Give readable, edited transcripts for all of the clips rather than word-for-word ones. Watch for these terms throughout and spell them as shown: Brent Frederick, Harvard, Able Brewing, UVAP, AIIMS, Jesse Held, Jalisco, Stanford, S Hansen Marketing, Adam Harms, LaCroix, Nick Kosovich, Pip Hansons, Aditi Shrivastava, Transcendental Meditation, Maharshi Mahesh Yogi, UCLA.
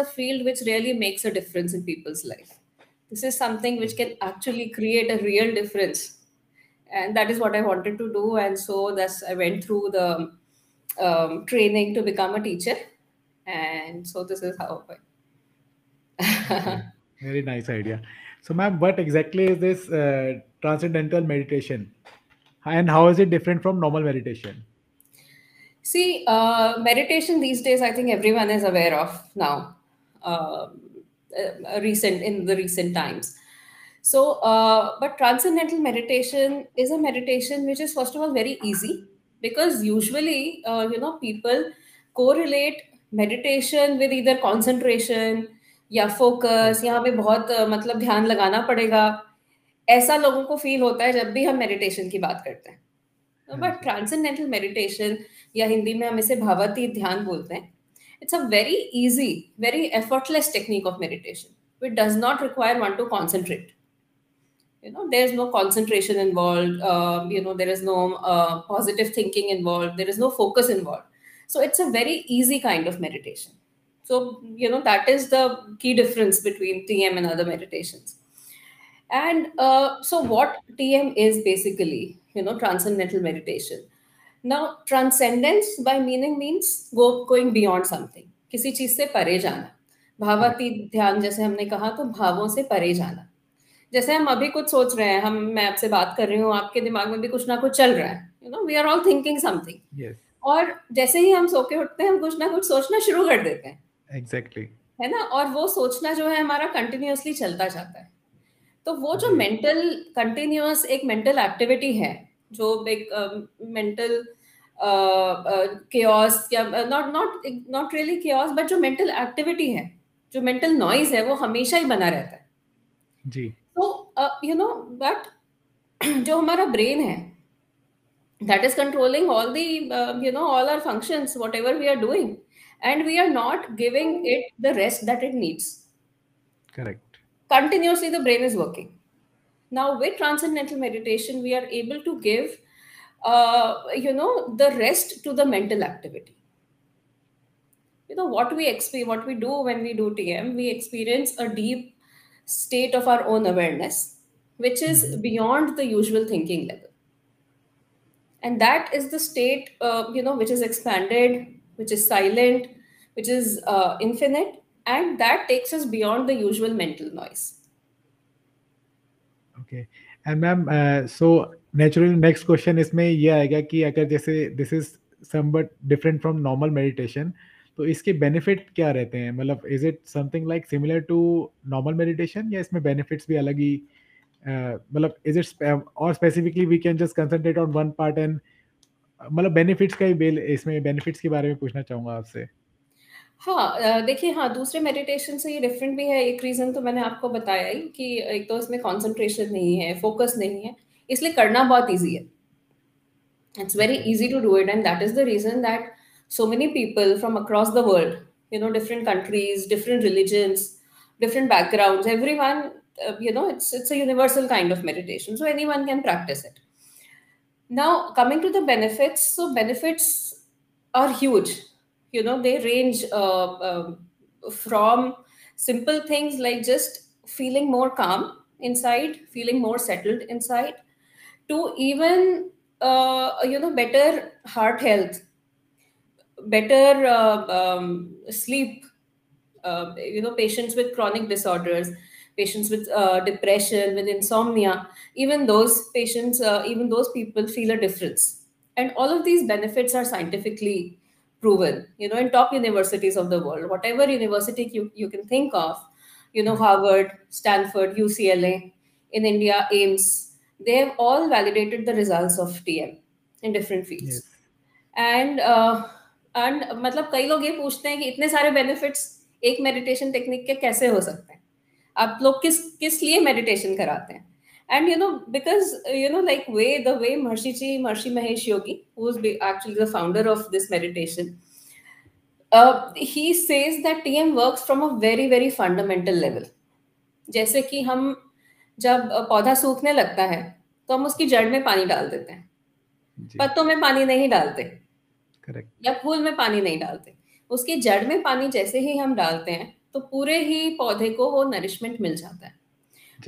a field which really makes a difference in people's life. This is something which can actually create a real difference. And that is what I wanted to do. And so that's, I went through the training to become a teacher. And so this is how I... Very nice idea. So ma'am, what exactly is this transcendental meditation? And how is it different from normal meditation? See, meditation these days, I think everyone is aware of now, in the recent times. So, but transcendental meditation is a meditation which is, first of all, very easy, because usually, people correlate meditation with either concentration या focus, यहाँ पे बहुत मतलब ध्यान लगाना पड़ेगा, ऐसा लोगों को फील होता है जब भी हम meditation की बात करते हैं. But transcendental meditation, या हिंदी में हम इसे भावाती ध्यान बोलते हैं, it's a very easy, very effortless technique of meditation, which does not require one to concentrate. There is no concentration involved, there is no positive thinking involved, there is no focus involved. So it's a very easy kind of meditation. So, that is the key difference between TM and other meditations. And so what TM is basically, transcendental meditation. Now, transcendence by meaning means going beyond something. किसी चीज से परे जाना. भावातीत ध्यान जैसे हमने कहा, तो भावों से परे जाना. जैसे हम अभी कुछ सोच रहे हैं, मैं आपसे बात कर रही हूँ, आपके दिमाग में भी कुछ ना कुछ चल रहा है. We are all thinking something. Yes. और जैसे ही हम सो के उठते हैं, हम कुछ ना कुछ सोचना शुरू कर देते हैं. Exactly. है ना, और वो सोचना जो है हमारा कंटिन्यूअसली चलता जाता है. तो वो जो मेंटल कंटिन्यूअस एक मेंटल एक्टिविटी है, जो एक मेंटल chaos या नॉट रियली chaos, बट जो मेंटल एक्टिविटी है, जो मेंटल नॉइज है, वो हमेशा ही बना रहता है जी. तो बट जो हमारा ब्रेन है, that is controlling all the, all our functions, whatever we are doing. And we are not giving it the rest that it needs. Correct. Continuously, the brain is working. Now, with transcendental meditation, we are able to give, the rest to the mental activity. What we do when we do TM, we experience a deep state of our own awareness, which is beyond the usual thinking level. And that is the state, which is expanded, which is silent, which is infinite. And that takes us beyond the usual mental noise. Okay. And ma'am, so naturally, next question is, this is somewhat different from normal meditation. So, iske benefit kya rehte hain? Matlab, is it something like similar to normal meditation? Yes, isme benefits bhi alag hi. Is it or specifically we can just concentrate on one part and benefits का ही bell इसमें benefits के बारे में पूछना चाहूँगा आपसे. हाँ देखिए, हाँ दूसरे meditation से ये different भी है. एक reason तो मैंने आपको बताया ही कि एक तो इसमें concentration नहीं है, focus नहीं है, इसलिए करना बहुत easy है. It's very easy to do it, and that is the reason that so many people from across the world, different countries, different religions, different backgrounds, everyone. It's a universal kind of meditation, so anyone can practice it. Now, coming to the benefits, so benefits are huge. They range from simple things like just feeling more calm inside, feeling more settled inside, to even better heart health, better sleep. Patients with chronic disorders. Patients with depression, with insomnia, even those people feel a difference. And all of these benefits are scientifically proven, in top universities of the world, whatever university you can think of, Harvard, Stanford, UCLA, in India, AIIMS, they have all validated the results of TM in different fields. Yes. And मतलब कई लोग ये पूछते हैं कि इतने सारे benefits एक meditation technique के कैसे हो सकते हैं? आप लोग किस लिए meditation कराते हैं? And because like the way Maharshi Mahesh Yogi, who is actually the founder of this meditation, he says that TM works from a very very fundamental level. जैसे कि हम जब पौधा सूखने लगता है, तो हम उसकी जड़ में पानी डाल देते हैं, पत्तों में पानी नहीं डालते. Correct. या फूल में पानी नहीं डालते. उसकी जड़ में पानी जैसे ही हम डालते हैं, तो पूरे ही पौधे को वो नरिशमेंट मिल जाता है।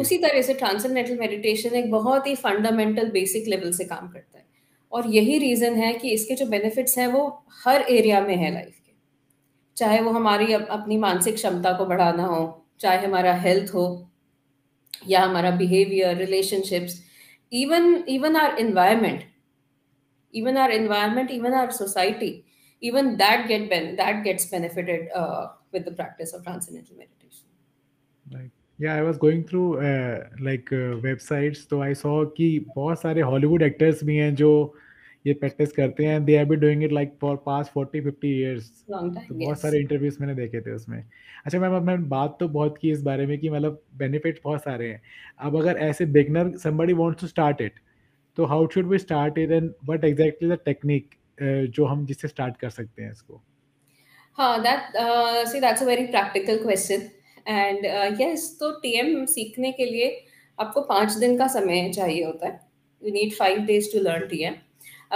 उसी तरह से ट्रांसेंडेंटल मेडिटेशन एक बहुत ही फंडामेंटल बेसिक लेवल से काम करता है, और यही रीजन है कि इसके जो बेनिफिट्स हैं वो हर एरिया में है लाइफ के, चाहे वो हमारी अपनी मानसिक क्षमता को बढ़ाना हो, चाहे हमारा हेल्थ हो, या हमारा behaviour, relationships, even our environment, even our society, even that gets benefited with the practice of transcendental meditation. Right. Yeah, I was going through websites, so I saw कि बहुत सारे Hollywood actors भी हैं जो ये practice करते हैं, and they have been doing it like for past 40-50 years. Long time. तो yes. बहुत सारे interviews मैंने देखे थे उसमें। अच्छा मैम, अब मैंने बात तो बहुत की इस बारे में कि मतलब benefit बहुत सारे हैं। अब अगर ऐसे beginner somebody wants to start it, तो how should we start it and what exactly the technique जो हम जिससे start कर सकते हैं इसको? हाँ, that's a very practical question and yes, तो TM सीखने के लिए आपको 5 दिन का समय चाहिए होता है. You need 5 days to learn TM,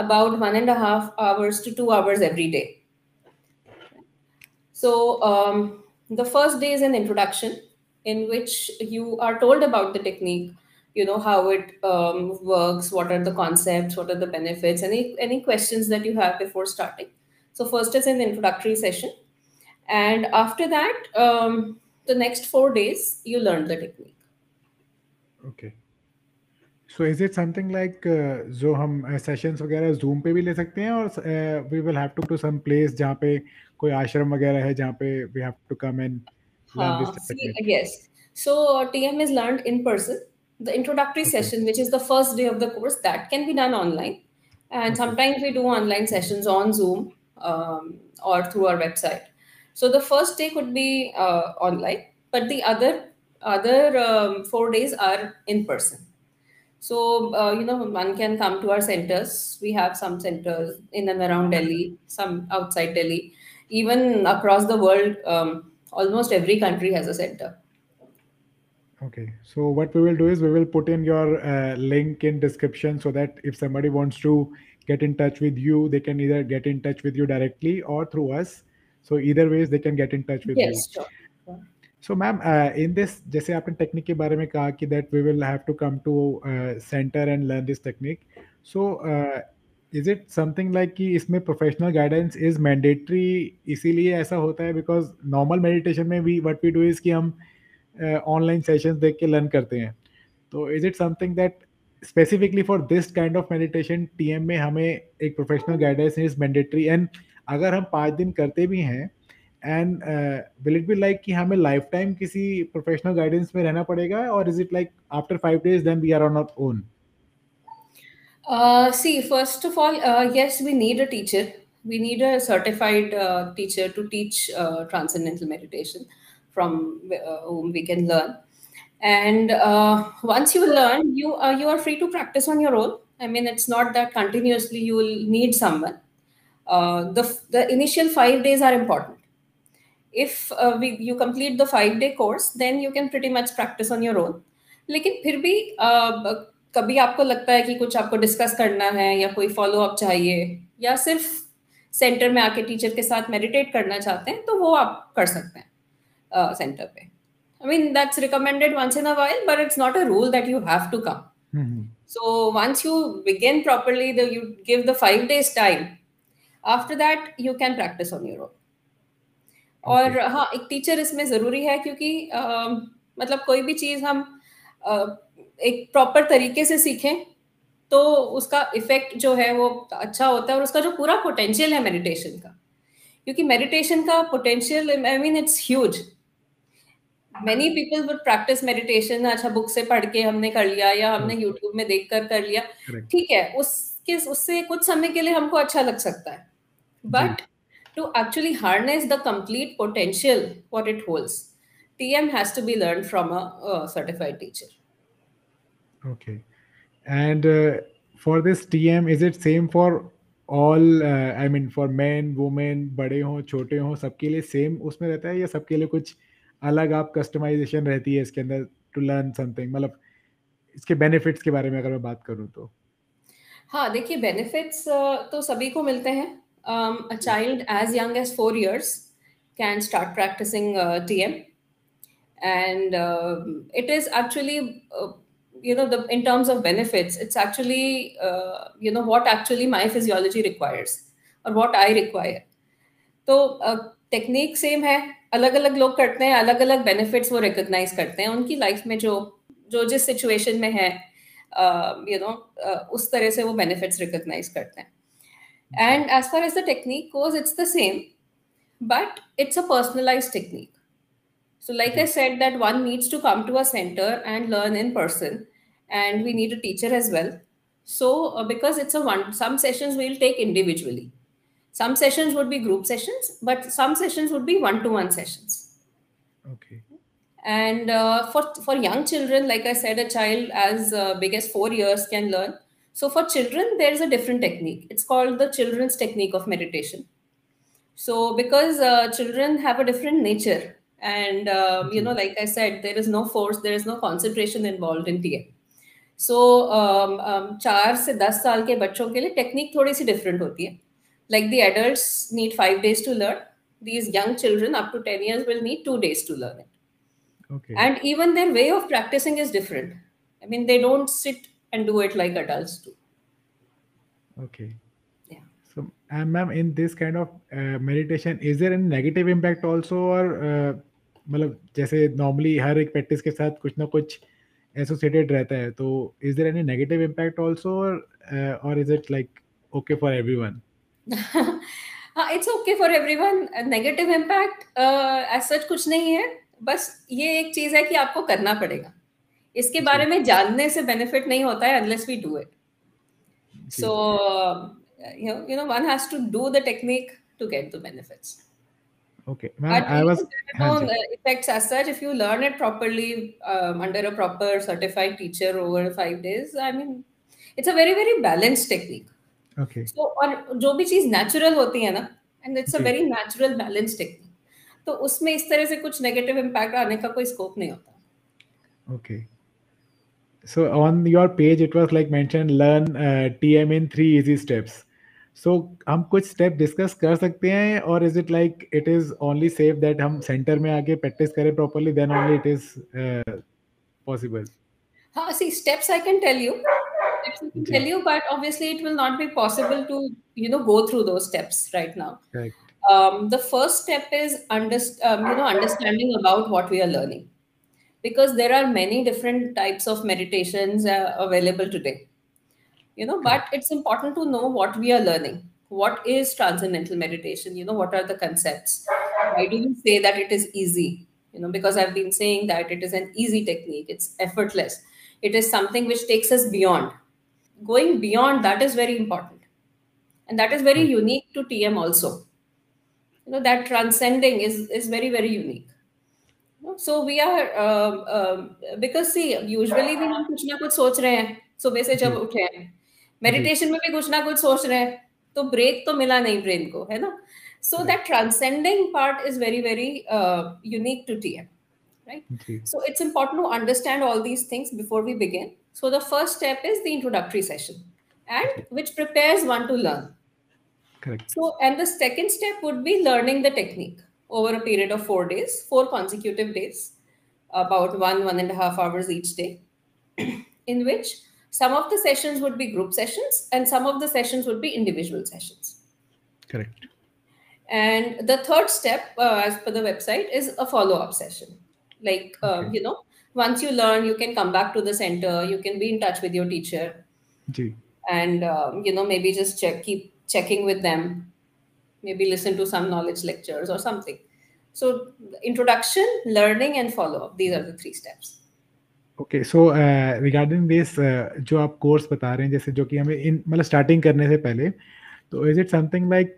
about 1.5 hours to 2 hours every day. So the first day is an introduction in which you are told about the technique, you know how it works, what are the concepts, what are the benefits, any questions that you have before starting. So first is an introductory session, and after that the next 4 days you learn the technique. Okay. So is it something like जो हम sessions वगैरह Zoom पे भी ले सकते हैं, और we will have to some place जहाँ पे कोई आश्रम वगैरह है जहाँ पे we have to come and learn this technique? Yes. So TM is learned in person. The introductory session, which is the first day of the course, that can be done online, and sometimes we do online sessions on Zoom. Or through our website. So the first day could be online, but the other 4 days are in person. So one can come to our centers. We have some centers in and around Delhi, some outside Delhi, even across the world. Almost every country has a center. Okay, so what we will do is we will put in your link in description, so that if somebody wants to get in touch with you, they can either get in touch with you directly or through us. So either ways they can get in touch with you. Sure. So ma'am, in this, जैसे आपने technique के बारे में कहा कि that we will have to come to center and learn this technique. So is it something like कि इसमें professional guidance is mandatory, इसीलिए ऐसा होता है? Because normal meditation में भी what we do is कि हम online sessions देख के learn करते हैं. तो is it something that specifically for this kind of meditation TM में हमें एक professional guidance is mandatory, and अगर हम 5 दिन करते भी हैं and will it be like कि हमें lifetime किसी professional guidance में रहना पड़ेगा, or is it like after 5 days then we are on our own? See, first of all, yes, we need a teacher. We need a certified teacher to teach transcendental meditation, from whom we can learn. And once you learn, you are free to practice on your own. I mean, it's not that continuously you will need someone. The initial 5 days are important. If you complete the 5-day course, then you can pretty much practice on your own. लेकिन फिर भी कभी आपको लगता है कि कुछ आपको डिस्कस करना है, या कोई फॉलो अप चाहिए, या सिर्फ सेंटर में आके टीचर के साथ मेडिटेट करना चाहते हैं, तो वो आप कर सकते हैं सेंटर पे. I mean, that's recommended once in a while, but it's not a rule that you have to come. So once you begin properly, you give the 5 days time. After that, you can practice on your own. और हाँ, एक teacher इसमें जरूरी है, क्योंकि मतलब कोई भी चीज हम एक proper तरीके से सीखें तो उसका effect जो है वो अच्छा होता है, और उसका जो पूरा potential है meditation का, क्योंकि meditation का potential, I mean, it's huge. Many people would practice meditation. अच्छा, बुक से पढ़ के हमने कर लिया, या हमने YouTube में देखकर कर लिया, ठीक है, उससे कुछ समय के लिए हमको अच्छा लग सकता है, but to actually harness the complete potential what it holds, TM has to be learned from a certified teacher. Okay. And for this TM, is it same for all? I mean, for men, women, बड़े हो छोटे हो, सबके लिए same उसमें रहता है, या सबके लिए कुछ अलग आप कस्टमाइजेशन रहती है इसके अंदर टू लर्न समथिंग? मतलब इसके बेनिफिट्स के बारे में अगर मैं बात करूं तो हाँ, देखिए, बेनिफिट्स तो सभी को मिलते हैं. A child age young age 4 years can start practicing TM. And it is actually, in terms of benefits, it's actually, what actually my physiology requires or what I require. So technique same है, अलग अलग लोग करते हैं, अलग अलग benefits वो recognize करते हैं उनकी life में जो जिस situation में है, उस तरह से वो benefits recognize करते हैं. And as far as the technique goes, it's the same, but it's a personalized technique. So like I said, that one needs to come to a center and learn in person, and we need a teacher as well. So because it's some sessions we'll take individually. Some sessions would be group sessions, but some sessions would be one-to-one sessions. Okay. And for young children, like I said, a child as big as 4 years can learn. So for children, there's a different technique. It's called the children's technique of meditation. So because children have a different nature and, like I said, there is no force, there is no concentration involved in TM. So 4 se 10 saal ke bachchon ke liye technique thodi si different hoti hai. Like the adults need 5 days to learn. These young children up to 10 years will need 2 days to learn it. Okay. And even their way of practicing is different. I mean, they don't sit and do it like adults do. Okay. Yeah. So, ma'am, in this kind of meditation, is there any negative impact also? Or, जैसे normally हर एक practice के साथ कुछ ना कुछ associated रहता है. So, is there any negative impact also? Or is it like okay for everyone? It's okay for everyone. Negative impact as such कुछ नहीं है. बस ये एक चीज है कि आपको करना पड़ेगा. इसके बारे में जानने से बेनिफिट नहीं होता है unless we do it. So, one has to do the technique to get the benefits. Okay. But effects as such, if you learn it properly under a proper certified teacher over 5 days, I mean, it's a very, very balanced technique. Okay. So, और जो भी चीज natural होती है ना, and it's a very natural balanced technique. तो उसमें इस तरह से कुछ negative impact आने का कोई scope नहीं होता. Okay. So on your page, it was like mentioned, learn TM in 3 easy steps. So हम कुछ step discuss कर सकते हैं or is it like it is only safe that हम center में आके practice करें properly, then only it is possible? हाँ, see, steps I can tell you. Steps I can tell you, but obviously it will not be possible to, go through those steps right now. Correct. The first step is understanding about what we are learning. Because there are many different types of meditations available today, but it's important to know what we are learning. What is transcendental meditation? What are the concepts? Why do you say that it is easy? Because I've been saying that it is an easy technique. It's effortless. It is something which takes us beyond. Going beyond, that is very important. And that is very unique to TM also. That transcending is very, very unique. So we are because see usually we हम कुछ ना कुछ सोच रहे हैं सुबह से जब उठे हैं meditation में भी कुछ ना कुछ सोच रहे हैं तो break तो मिला नहीं brain को है ना so that transcending part is very very unique to TM right so it's important to understand all these things before we begin so the first step is the introductory session and which prepares one to learn correct so and the second step would be learning the technique over a period of 4 days, 4 consecutive days, about 1.5 hours each day, in which some of the sessions would be group sessions and some of the sessions would be individual sessions. Correct. And the third step, as per the website, is a follow-up session. Like, once you learn, you can come back to the center, you can be in touch with your teacher. Gee. And, maybe just keep checking with them. Maybe listen to some knowledge lectures or something. So introduction, learning and follow-up. These are the 3 steps. Okay. So regarding this, जो आप course बता रहे हैं जैसे जो कि हमें starting करने से पहले, तो is it something like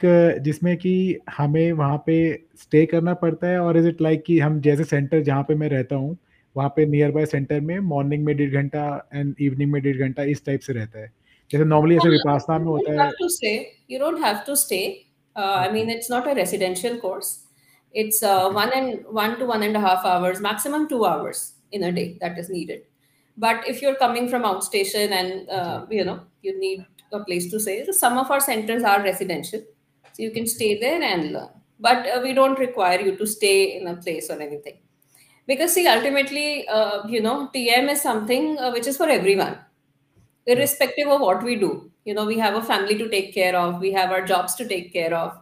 जिसमें कि हमें वहाँ पे stay करना पड़ता है और is it like कि हम जैसे center जहाँ पे मैं रहता हूँ वहाँ पे nearby center में morning में 1.5 घंटा and evening में 1.5 घंटा इस type से रहता है. जैसे normally ऐसे विपासना में होता है. You don't have to stay. I mean, it's not a residential course. It's 1 to 1.5 hours, maximum 2 hours in a day that is needed. But if you're coming from outstation and, you need a place to stay, so some of our centers are residential. So you can stay there and learn. But we don't require you to stay in a place or anything. Because see, ultimately, TM is something which is for everyone, irrespective of what we do. You know, we have a family to take care of. We have our jobs to take care of.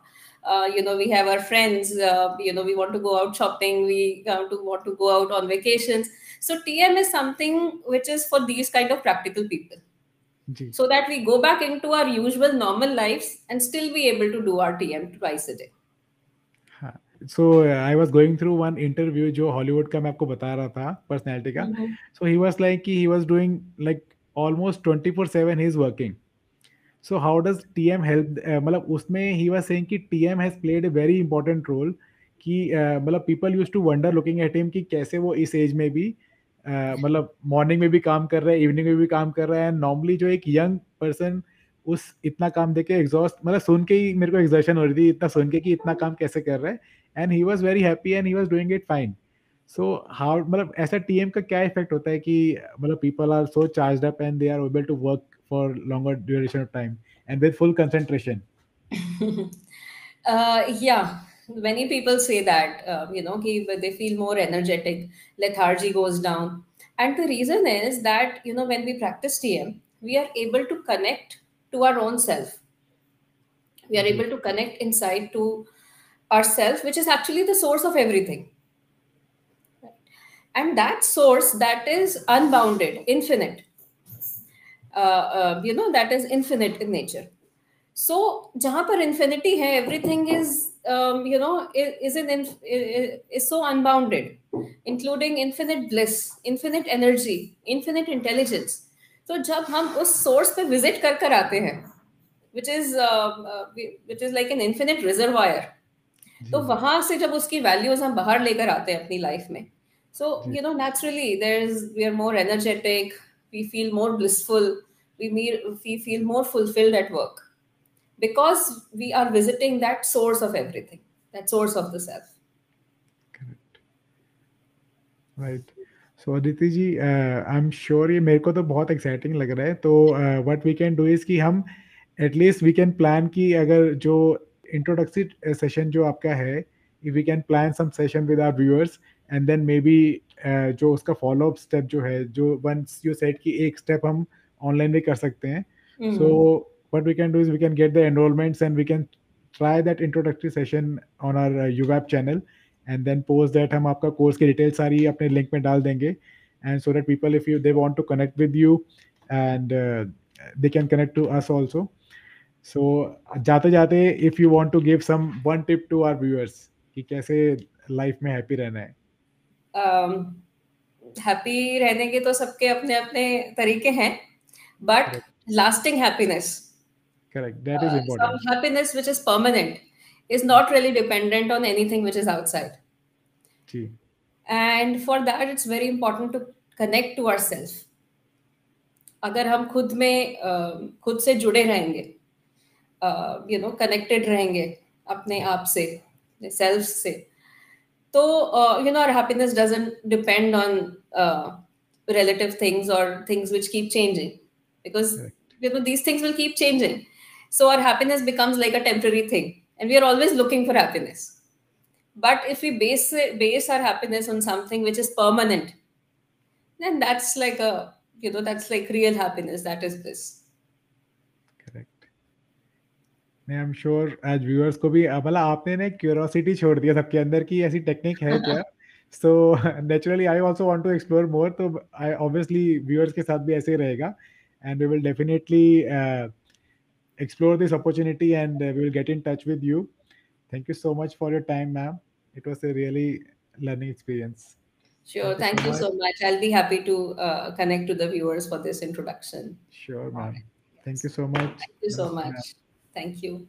We have our friends. We want to go out shopping. We want to go out on vacations. So TM is something which is for these kind of practical people. So that we go back into our usual normal lives and still be able to do our TM twice a day. So I was going through one interview जो Hollywood का मैं आपको बता रहा था personality का. So he was like he was doing like almost 24/7 he is working. So how does TM help? मतलब उसमें he was saying कि TM has played a very important role कि मतलब people used to wonder looking at him कि कैसे वो इस as में भी मतलब मॉर्निंग में भी काम कर रहा है, इवनिंग में भी काम कर रहा है. नॉर्मली जो एक यंग पर्सन उस इतना काम देके एग्जॉस्ट मतलब सुन के ही मेरे को एग्जॉशन हो रही थी इतना सुन के कि इतना काम कैसे कर रहा है. And he was very happy and he was doing it fine. So how मतलब ऐसा टीएम का क्या इफेक्ट होता है कि मतलब people are so charged up and they are able to work for longer duration of time and with full concentration. Yeah, many people say that कि they feel more energetic, lethargy goes down, and the reason is that when we practice TM, we are able to connect to our own self. We are able to connect inside to ourself, which is actually the source of everything. And that source that is unbounded, infinite, that is infinite in nature. So, जहाँ पर infinity है, everything is, is so unbounded, including infinite bliss, infinite energy, infinite intelligence. तो जब हम उस source पे visit कर कर आते हैं which is like an infinite reservoir, तो वहां से जब उसकी वैल्यूज हम बाहर लेकर आते हैं अपनी लाइफ में, सो naturally we are more energetic, we feel more blissful, we feel more fulfilled at work because we are visiting that source of everything, that source of the self. Correct. Right. So Aditi ji, I'm sure ये मेरे को तो बहुत exciting लग रहा है. तो what we can do is कि हम at least we can plan कि अगर जो introductory session जो आपका है, if we can plan some session with our viewers and then maybe जो उसका follow up step जो है, जो once you said कि एक step हम online भी कर सकते हैं. So what we can do is we can get the enrollments and we can try that introductory session on our UVAP channel. And then post that हम आपका course की डिटेल सारी अपने लिंक में डाल देंगे and so that people if you they want to connect with you and they can connect to us also. So जाते जाते if you want to give some one tip to our viewers कि कैसे life में happy रहना है. Happy रहने के तो सबके अपने अपने तरीके हैं but lasting happiness. Correct, that is important. Some happiness which is permanent is not really dependent on anything which is outside. Gee. And for that it's very important to connect to ourselves. अगर हम खुद में खुद से जुड़े रहेंगे, connected रहेंगे अपने आप से, सेल्फ से, तो our happiness doesn't depend on relative things or things which keep changing, because these things will keep changing. So our happiness becomes like a temporary thing. And we are always looking for happiness, but if we base our happiness on something which is permanent, then that's like a that's like real happiness. That is bliss. Correct. I'm sure आज viewers को भी भला आपने ना curiosity छोड़ दिया सबके अंदर की ऐसी technique है क्या? So naturally I also want to explore more. तो I obviously viewers के साथ भी ऐसे ही रहेगा, and we will definitely explore this opportunity and we will get in touch with you. Thank you so much for your time, ma'am. It was a really learning experience. Sure. Thank you so much. I'll be happy to connect to the viewers for this introduction. Sure, ma'am. Thank you so much. Thank you so much. Thank you.